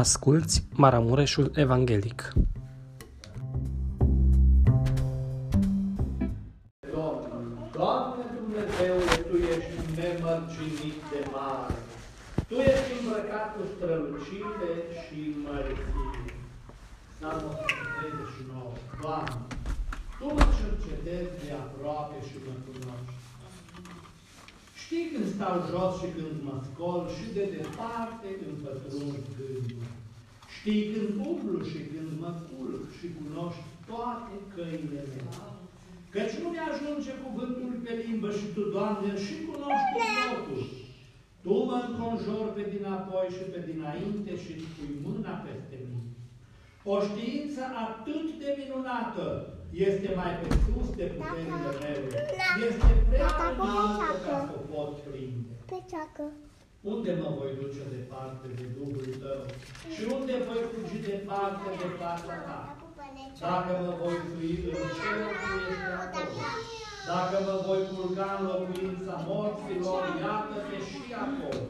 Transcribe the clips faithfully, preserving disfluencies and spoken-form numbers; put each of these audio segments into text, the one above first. Asculți Maramureșul Evanghelic. Doamne, Doamne Dumnezeule, Tu ești nemărginit de mare. Tu ești îmbrăcat cu strălucire și măreție. Psalmul o sută treizeci și nouă. Doamne, Tu mă cercetezi de aproape și mă cunoști. Știi când stau jos și când mă scol și de departe când pătrund gândul. Știi când umblu și când mă culc și cunoști toate căile mele. Căci nu mi-ajunge cuvântul pe limbă și Tu, Doamne, și cunoști totul. Tu mă înconjori pe dinapoi și pe dinainte și îți pui mâna peste mine. O știință atât de minunată este mai pe sus de puterile mele. Este prea înaltă ca să o pot prinde. Unde mă voi duce departe de Duhul Tău? Și unde voi fugi departe de fața Ta? Dacă mă voi zui în cerul, Tu ești acolo. Dacă mă voi culca în locuința morților, iată-te și acolo.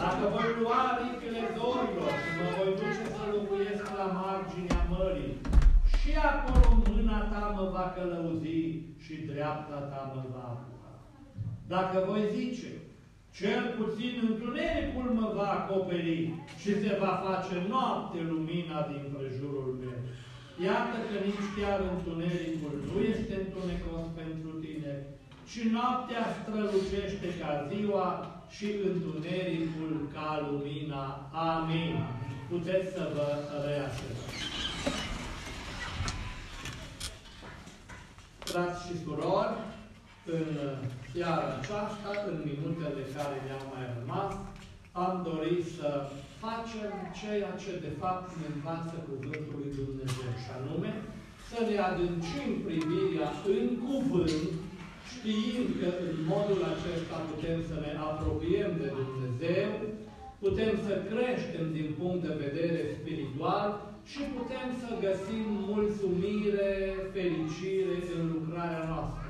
Dacă voi lua aripile zorilor și mă voi duce să locuiesc la marginea mării, și acolo mâna Ta mă va călăuzi și dreapta Ta mă va apuca. Dacă voi zice, cel puțin întunericul mă va acoperi și se va face noapte lumina din prejurul meu. Iată că nici chiar întunericul nu este întunecos pentru Tine, și noaptea strălucește ca ziua și întunericul ca lumina. Amin. Puteți să vă reașezați. Frați și surori, în seara aceasta, în minutele care ne-au mai rămas, am dorit să facem ceea ce de fapt ne învață Cuvântul lui Dumnezeu, și anume să ne adâncim privirea în cuvânt, știind că în modul acesta putem să ne apropiem de Dumnezeu, putem să creștem din punct de vedere spiritual și putem să găsim mulțumire, fericire în lucrarea noastră.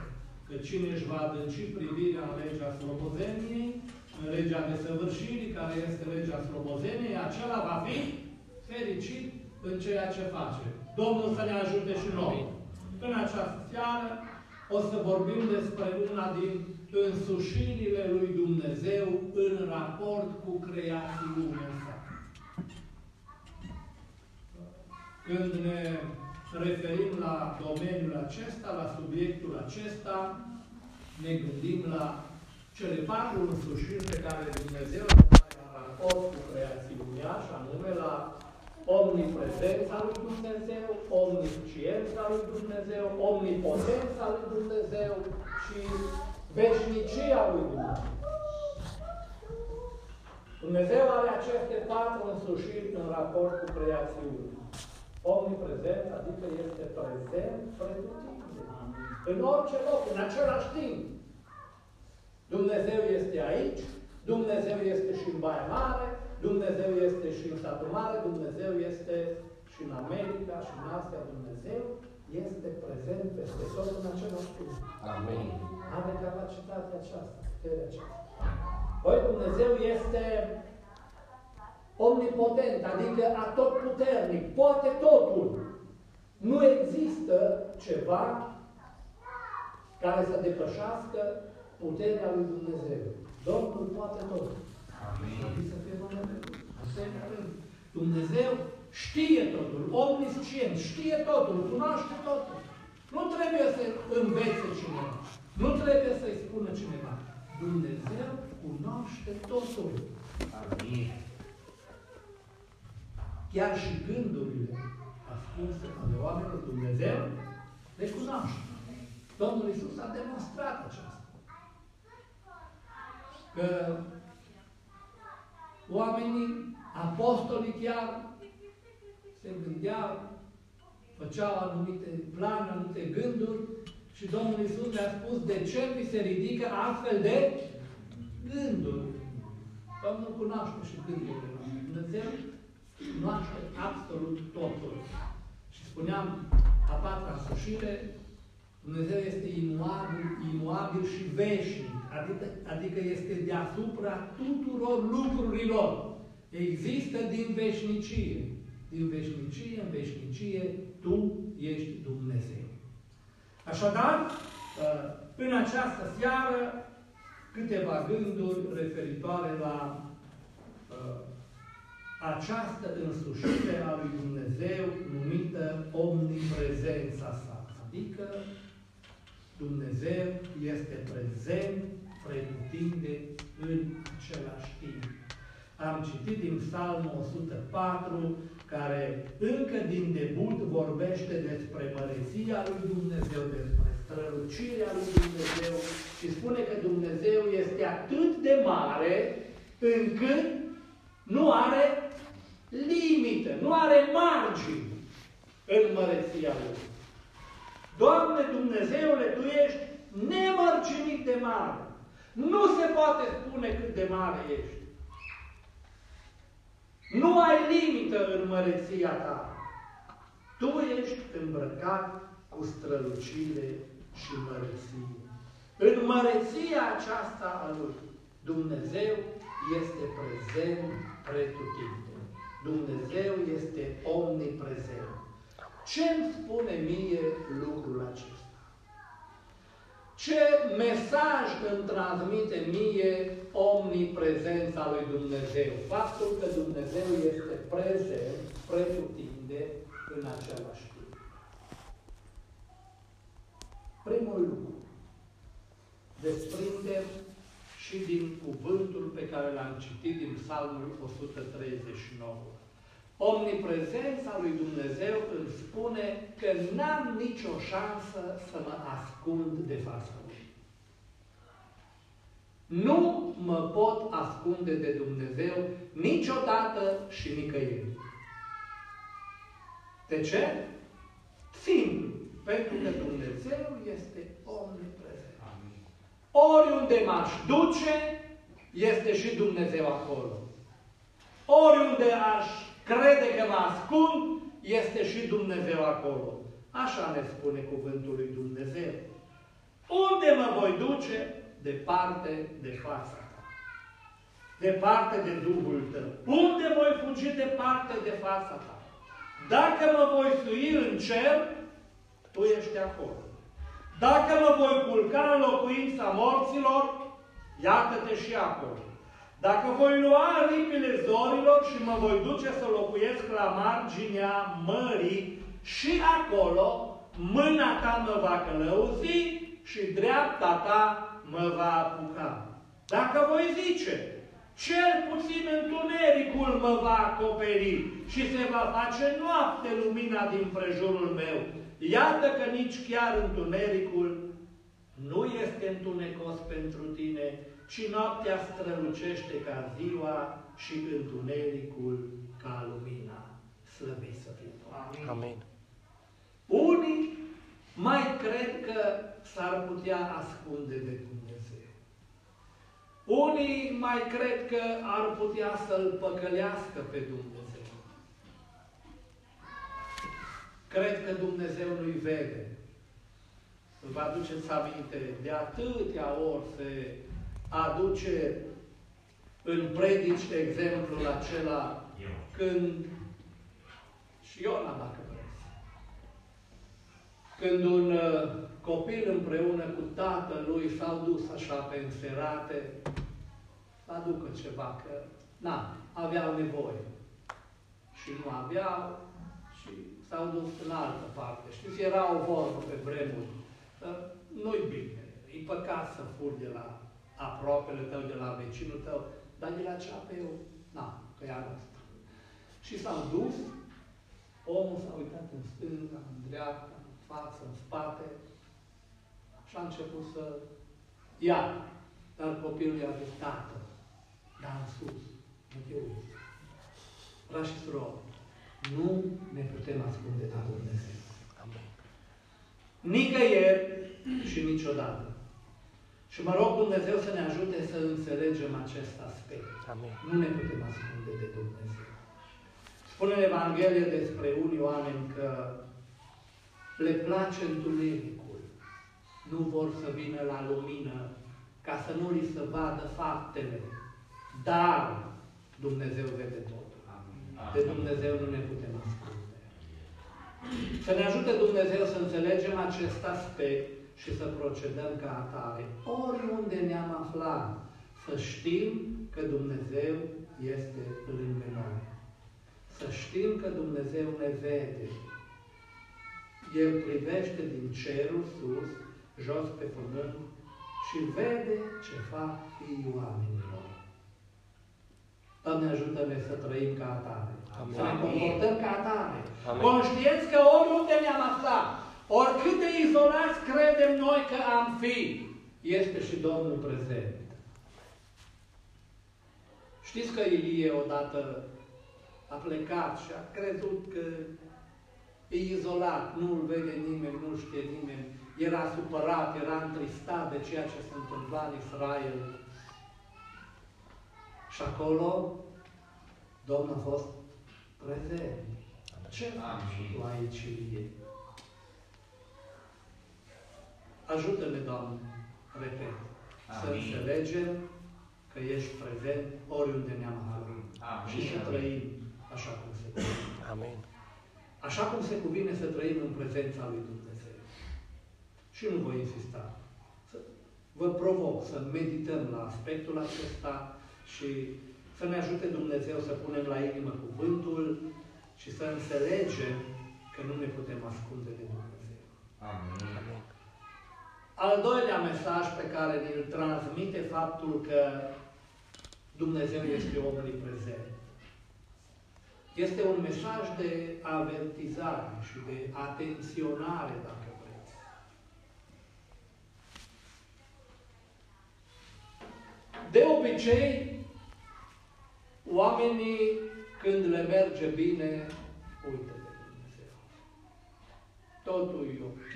Că cine își va adânci privirea în legea slobozeniei, în legea desăvârșirii, care este legea slobozeniei, acela va fi fericit în ceea ce face. Domnul să ne ajute și noi. În această seară o să vorbim despre una din însușirile lui Dumnezeu în raport cu creații lumii. Când ne referim la domeniul acesta, la subiectul acesta, ne gândim la cele patru însușiri pe care Dumnezeu le are în raport cu creațiunea, și anume la omniprezența lui Dumnezeu, omnisciența lui Dumnezeu, omnipotența lui Dumnezeu și veșnicia lui Dumnezeu. Dumnezeu are aceste patru însușiri în raport cu creațiunea. Omniprezent, adică este prezent, pretutindeni. În orice loc, în același timp. Dumnezeu este aici, Dumnezeu este și în Baia Mare, Dumnezeu este și în Satu Mare, Dumnezeu este și în America, și în Asia. Dumnezeu este prezent peste tot în același timp. Amin. Are capacitatea aceasta, puterea aceasta. Păi Dumnezeu este omnipotent, adică atotputernic, poate totul. Nu există ceva care să depășească puterea lui Dumnezeu. Domnul poate totul. Amin. Să fie Dumnezeu. Dumnezeu știe totul, omniscient, știe totul, cunoaște totul. Nu trebuie să învețe cineva, nu trebuie să-i spună cineva. Dumnezeu cunoaște totul. Amin. Chiar și gândurile ascunse ale oamenilor, Dumnezeu le cunoaște. Domnul Iisus a demonstrat aceasta. Că oamenii, apostolii chiar, se gândeau, făceau anumite planuri, anumite gânduri și Domnul Iisus le-a spus de ce mi se ridică astfel de gânduri. Domnul cunoaște și gândurile noastre. Dumnezeu cunoaște absolut totul. Și spuneam, a patra însușire, Dumnezeu este inuabil, inuabil și veșnic, adică, adică este deasupra tuturor lucrurilor. există din veșnicie. Din veșnicie în veșnicie, Tu ești Dumnezeu. Așadar, în această seară, câteva gânduri referitoare la această însușire a lui Dumnezeu numită omniprezența Sa. Adică Dumnezeu este prezent, pretutinde în același timp. Am citit din Psalmul o sută patru, care încă din debut vorbește despre măreția lui Dumnezeu, despre strălucirea lui Dumnezeu și spune că Dumnezeu este atât de mare încât nu are limită, nu are margini în măreția Lui. Doamne Dumnezeule, Tu ești nemărginit de mare. Nu se poate spune cât de mare ești. Nu ai limită în măreția Ta. Tu ești îmbrăcat cu strălucire și măreție. În măreția aceasta a Lui, Dumnezeu este prezent pretutindeni. Dumnezeu este omniprezent. Ce îmi spune mie lucrul acesta? Ce mesaj îmi transmite mie omniprezența lui Dumnezeu? Faptul că Dumnezeu este prezent, pretutinde, în același timp. Primul lucru. Desprindem și din cuvântul pe care l-am citit din Psalmul o sută treizeci și nouă. Omniprezența lui Dumnezeu îmi spune că n-am nicio șansă să mă ascund de fața Lui. Nu mă pot ascunde de Dumnezeu niciodată și nicăieri. De ce? Simplu. Pentru că Dumnezeu este omniprezent. Amin. Oriunde m-aș duce, este și Dumnezeu acolo. Oriunde aș crede că mă ascund, este și Dumnezeu acolo. Așa ne spune cuvântul lui Dumnezeu. Unde mă voi duce? Departe de fața Ta. Departe de Duhul Tău. Unde voi fugi? Departe de fața Ta. Dacă mă voi sui în cer, Tu ești acolo. Dacă mă voi culca în locuința morților, iată-Te și acolo. Dacă voi lua aripile zorilor și mă voi duce să locuiesc la marginea mării, și acolo mâna Ta mă va călăuzi și dreapta Ta mă va apuca. Dacă voi zice, cel puțin întunericul mă va acoperi și se va face noapte lumina din prejurul meu, iată că nici chiar întunericul nu este întunecos pentru Tine, și noaptea strălucește ca ziua și întunericul ca lumina. Slăvit să fie Amin. Amin. Unii mai cred că s-ar putea ascunde de Dumnezeu. Unii mai cred că ar putea să-L păcălească pe Dumnezeu. Cred că Dumnezeu nu-i vede. Vă aduceți aminte, de atâtea ori se aduce în predici exemplul acela când, și Iona dacă vreți, când un copil împreună cu tatălui s-au dus așa pe înserate să aducă ceva, că na, aveau nevoie și nu aveau și s-au dus în altă parte. Știți, era o vorbă pe vremuri, nu-i bine, e păcat să furi de la aproapele tău, de la vecinul tău, dar de la cea pe eu, na, că e asta. Și s-au dus, omul s-a uitat în stânga, în dreapta, în față, în spate, și a început să ia. Dar copilul i-a zis, tată, dar în sus, nu te uiți. Frați și surori, nu ne putem ascunde de Dumnezeu. Nicăieri și niciodată. Și mă rog Dumnezeu să ne ajute să înțelegem acest aspect. Amin. Nu ne putem ascunde de Dumnezeu. Spune în Evanghelie despre unii oameni că le place întunericul. Nu vor să vină la lumină ca să nu li se vadă faptele. Dar Dumnezeu vede totul. De Dumnezeu nu ne putem ascunde. Să ne ajute Dumnezeu să înțelegem acest aspect și să procedăm ca atare. Oriunde ne-am aflat, să știm că Dumnezeu este lângă noi. Să știm că Dumnezeu ne vede. El privește din cerul sus, jos pe pământ și vede ce fac fiii oamenilor. Doamne, ajută-ne să trăim ca atare, amin, să ne comportăm ca atare. Amin. Conștienți că oriunde ne-am aflat, oricât de izolați credem noi că am fi, este și Domnul prezent. Știți că Ilie odată a plecat și a crezut că e izolat, nu-l vede nimeni, nu știe nimeni, era supărat, era întristat de ceea ce se întâmpla în Israel. Și acolo Domnul a fost prezent. Ce faci tu aici, Ilie? Ajută-ne, Doamne, repet, amin, să înțelegem că ești prezent oriunde ne-am aflat și să trăim așa cum se cuvine. Amin. Așa cum se cuvine să trăim în prezența lui Dumnezeu. Și nu voi insista. Vă provoc să medităm la aspectul acesta și să ne ajute Dumnezeu să punem la inimă cuvântul și să înțelegem că nu ne putem ascunde de Dumnezeu. Amin. Amin. Al doilea mesaj pe care îl transmite faptul că Dumnezeu este omniprezent. Este un mesaj de avertizare și de atenționare, dacă vreți. De obicei, oamenii, când le merge bine, uită de Dumnezeu. Totul e ok,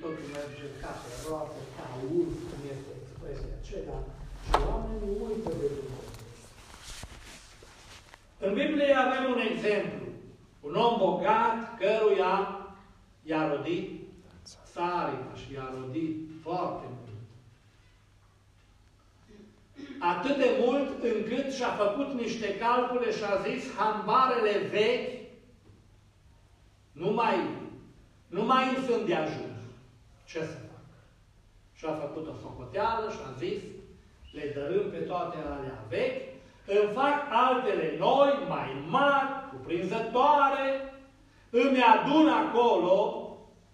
totul merge ca pe roată, ca urs, cum este expresia aceea, și oamenii uită de Dumnezeu. În Biblie avem un exemplu. Un om bogat, căruia i-a rodit țarina și i-a rodit foarte mult. Atât de mult încât și-a făcut niște calcule și a zis hambarele vechi nu mai, nu mai îmi sunt de ajuns. Ce să fac? Și-a făcut o socoteală și a zis le dărâm pe toate alea vechi, îmi fac altele noi, mai mari, cuprinzătoare, îmi adun acolo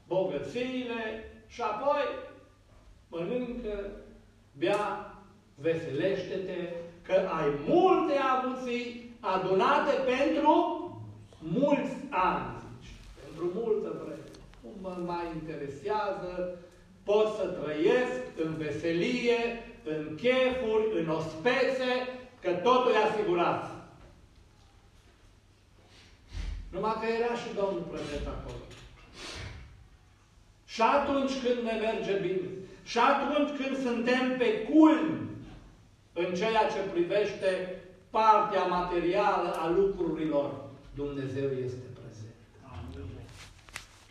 bogățiile și apoi mănâncă, bea, veselește-te că ai multe avuții adunate pentru mulți ani. Pentru multă vreme. Nu mă mai interesează. Pot să trăiesc în veselie, în chefuri, în ospețe, că totul e asigurat. Numai că era și Domnul prezent acolo. Și atunci când ne merge bine, și atunci când suntem pe culmi, în ceea ce privește partea materială a lucrurilor, Dumnezeu este prezent. Amin.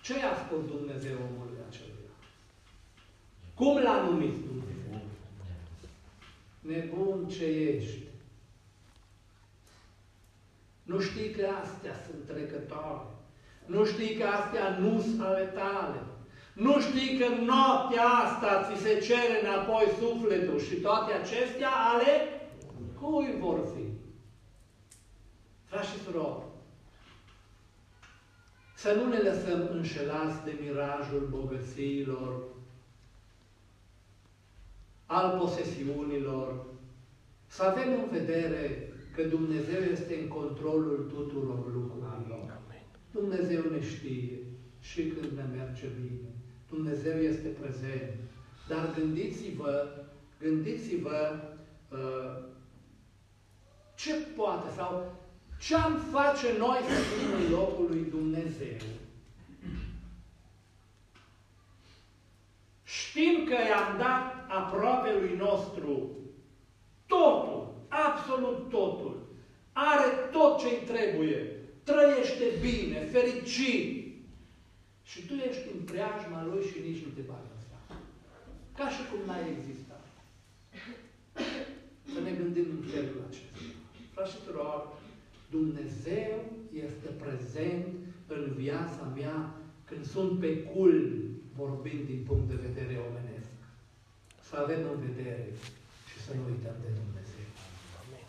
Ce a spus Dumnezeu omului acelui? Cum l-a numit Dumnezeu? Nebun ce ești! Nu știi că astea sunt trecătoare. Nu știi că astea nu sunt ale tale. Nu știi că noaptea asta ți se cere înapoi sufletul și toate acestea ale cui vor fi? Frați și surori, să nu ne lăsăm înșelați de mirajul bogățiilor, al posesiunilor, să avem în vedere că Dumnezeu este în controlul tuturor lucrurilor. Dumnezeu ne știe și când ne merge bine. Dumnezeu este prezent. Dar gândiți-vă, gândiți-vă uh, ce poate sau ce am face noi să fim în locul lui Dumnezeu. Știm că i-am dat aproape lui nostru totul, absolut totul. Are tot ce-i trebuie. Trăiește bine, fericit. Și tu ești în preajma lui și nici nu te bagi în seama. Ca și cum n-ai existat. Să ne gândim în felul acesta. Frați și surori, Dumnezeu este prezent în viața mea când sunt pe culmi, vorbind din punct de vedere omenesc. Să avem în vedere și să nu uităm de Dumnezeu. Amen.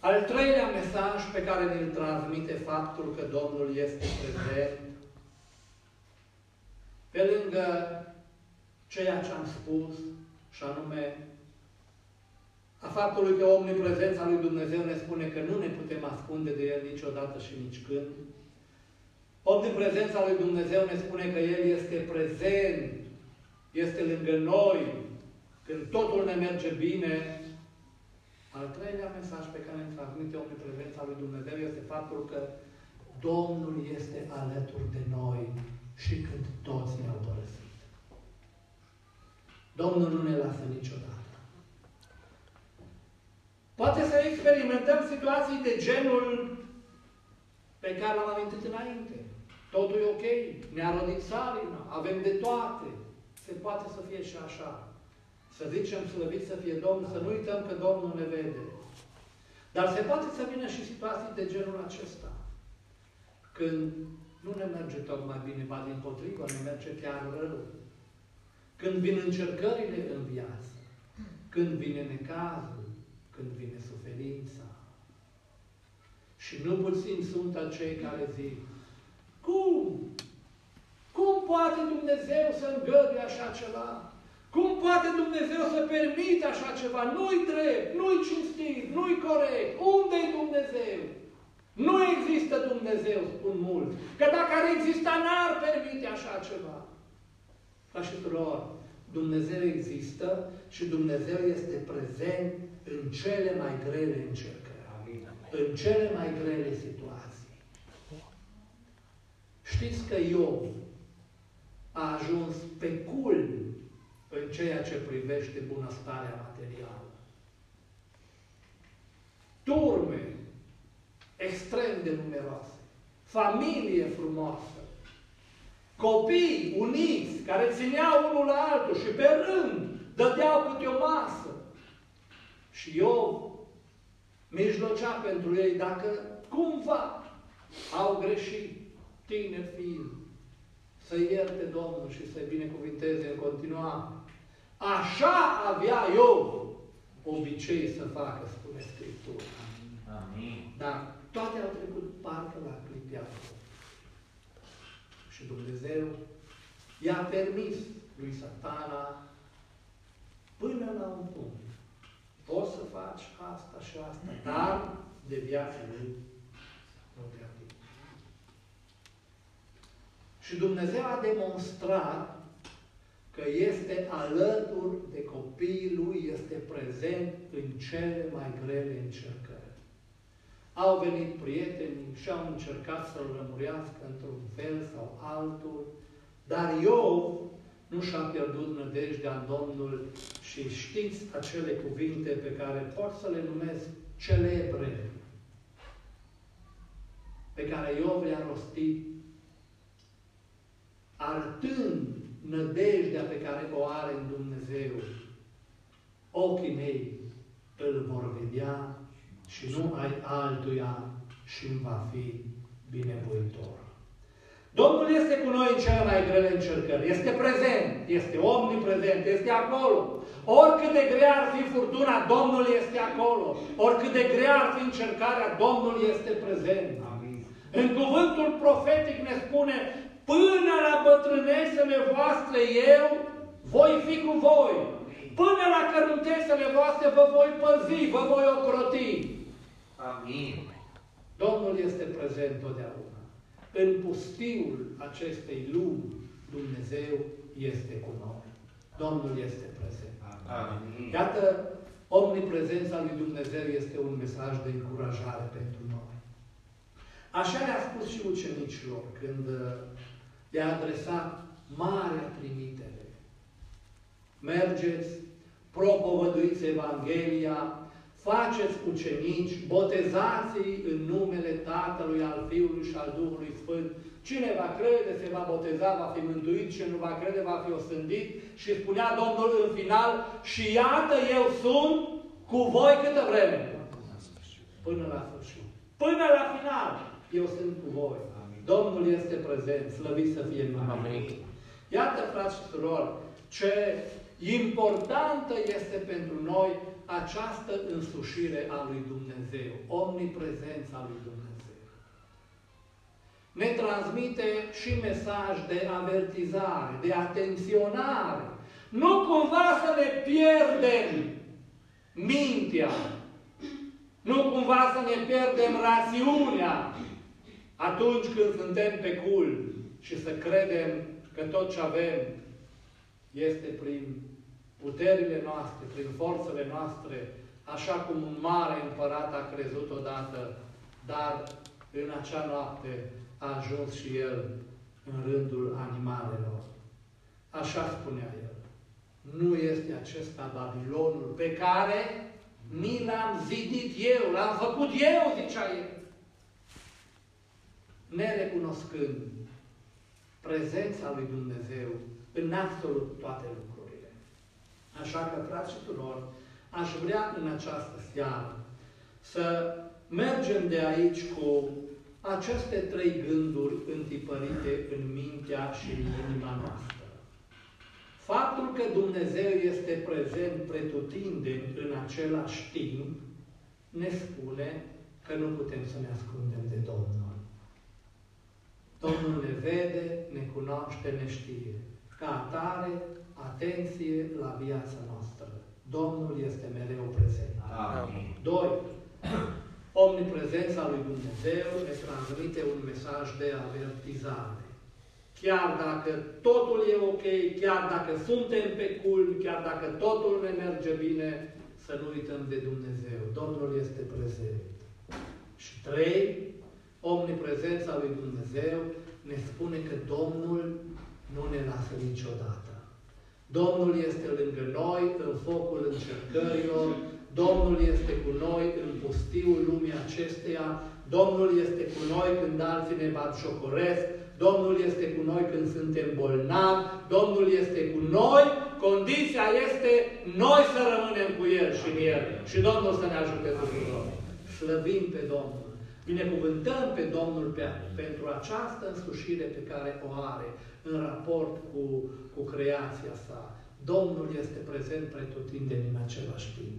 Al treilea mesaj pe care ne-l transmite faptul că Domnul este prezent, pe lângă ceea ce am spus, și anume a faptului că omniprezența lui Dumnezeu ne spune că nu ne putem ascunde de El niciodată și nici când. Omniprezența lui Dumnezeu ne spune că El este prezent, este lângă noi, când totul ne merge bine. Al treilea mesaj pe care ne transmite omniprezența lui Dumnezeu este faptul că Domnul este alături de noi și când toți ne-au părăsit. Domnul nu ne lasă niciodată. Poate să experimentăm situații de genul pe care l-am amintit înainte. Totul e ok, ne-a rodit sarina, avem de toate. Se poate să fie și așa. Să zicem slăvit să fie Domnul, să nu uităm că Domnul ne vede. Dar se poate să vină și situații de genul acesta. Când nu ne merge tocmai bine, ba dimpotrivă, ne merge chiar rău. Când vin încercările în viață, când vine necazul, când vine suferința. Și nu puțin sunt acei care zic, cum? Cum poate Dumnezeu să îngăduie așa ceva? Cum poate Dumnezeu să permite așa ceva? Nu-i drept, nu-i cinstit, nu-i corect. Unde-i Dumnezeu? Nu există Dumnezeu, spun mulți. Că dacă ar exista, n-ar permite așa ceva. Frați și surori, Dumnezeu există și Dumnezeu este prezent în cele mai grele încercări. Amin. În cele mai grele situații. Știți că Iov a ajuns pe culmi în ceea ce privește bunăstarea materială. Turme extrem de numeroase, familie frumoasă, copii uniți care țineau unul la altul și pe rând dădeau câte o masă. Și eu mijlocea pentru ei dacă cumva au greșit, tineri fiind, să ierte Domnul și să-i binecuvinteze în continuare. Așa avea eu obicei să facă, spune Scriptura. Amin. Dar toate au trecut parcă la clipeală. Și Dumnezeu i-a permis lui Satana până la un punct. Poți să faci asta și asta, dar de viața lui nu te atingi. Și Dumnezeu a demonstrat că este alături de copiii Lui, este prezent în cele mai grele încercări. Au venit prietenii și au încercat să-L lămurească într-un fel sau altul, dar Iov nu și-a pierdut nădejdea în Domnul și știți acele cuvinte pe care pot să le numesc celebre, pe care Iov le-a rostit, arătând nădejdea pe care o are în Dumnezeu. Ochii mei îl vor vedea și nu ai altuia și îmi va fi binevoitor. Domnul este cu noi în cele mai grele încercări. Este prezent, este omniprezent, este acolo. Oricât de grea ar fi furtuna, Domnul este acolo. Oricât de grea ar fi încercarea, Domnul este prezent. Amin. În cuvântul profetic ne spune, până la bătrânețele voastre eu voi fi cu voi. Până la căruntețele voastre vă voi păzi, vă voi ocroti. Amin. Domnul este prezent totdeauna. În pustiul acestei lumi, Dumnezeu este cu noi. Domnul este prezent. Amin. Iată, omniprezența lui Dumnezeu este un mesaj de încurajare pentru noi. Așa le-a spus și ucenicilor când le-a adresat marea trimitere. Mergeți, propovăduiți Evanghelia, faceți ucenici, botezați-i în numele Tatălui, al Fiului și al Duhului Sfânt. Cine va crede se va boteza, va fi mântuit, cine nu va crede va fi osândit. Și spunea Domnul în final, și iată eu sunt Cu voi câtă vreme? Până la sfârșit. Până la final. Eu sunt cu voi. Amin. Domnul este prezent. Slăvit să fie Amin. Iată, frați și surori, ce importantă este pentru noi această însușire a lui Dumnezeu. Omniprezența lui Dumnezeu. Ne transmite și mesaj de avertizare, de atenționare. Nu cumva să ne pierdem mintea. Nu cumva să ne pierdem rațiunea atunci când suntem pe cul și să credem că tot ce avem este prin puterile noastre, prin forțele noastre, așa cum un mare împărat a crezut odată, dar în acea noapte a ajuns și el în rândul animalelor. Așa spunea el. Nu este acesta Babilonul pe care mi l-am zidit eu, l-am făcut eu, zicea el. Nerecunoscând prezența lui Dumnezeu în absolut toate lucrurile. Așa că, frați și surori, aș vrea în această seară să mergem de aici cu aceste trei gânduri întipărite în mintea și în inima noastră. Faptul că Dumnezeu este prezent pretutindeni în același timp ne spune că nu putem să ne ascundem de Domnul. Domnul ne vede, ne cunoaște, ne știe. Ca atare, atenție la viața noastră. Domnul este mereu prezent. Amin. Doi. Omniprezența lui Dumnezeu ne transmite un mesaj de avertizare. Chiar dacă totul e ok, chiar dacă suntem pe culmi, chiar dacă totul ne merge bine, să nu uităm de Dumnezeu. Domnul este prezent. Și trei, omniprezența lui Dumnezeu ne spune că Domnul nu ne lasă niciodată. Domnul este lângă noi în focul încercărilor, Domnul este cu noi în pustiul lumii acesteia, Domnul este cu noi când alții ne batjocoresc, Domnul este cu noi când suntem bolnavi, Domnul este cu noi, condiția este noi să rămânem cu El și în El. Și Domnul să ne ajute cu noi. Slăvim pe Domnul, binecuvântăm pe Domnul pe, pentru această însușire pe care o are în raport cu, cu creația sa. Domnul este prezent pretutindeni în același timp.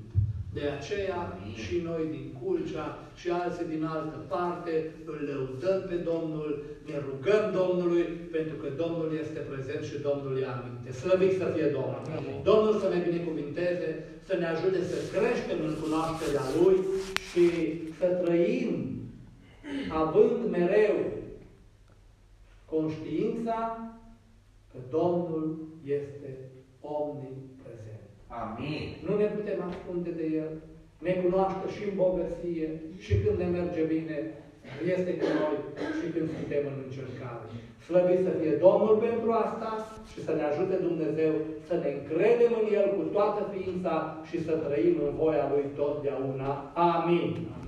De aceea și noi din Culcea și alții din altă parte îl lăudăm pe Domnul, ne rugăm Domnului, pentru că Domnul este prezent și Domnul e aminte. Slăvit să fie Domnul! Amin. Domnul să ne binecuvinteze, să ne ajute să creștem în cunoașterea Lui și să trăim având mereu conștiința că Domnul este omniprezent. Amin. Nu ne putem ascunde de El, ne cunoaște și în bogăție, și când ne merge bine, este cu noi și când suntem în încercare. Slăvit să fie Domnul pentru asta și să ne ajute Dumnezeu să ne încredem în El cu toată ființa și să trăim în voia Lui totdeauna. Amin.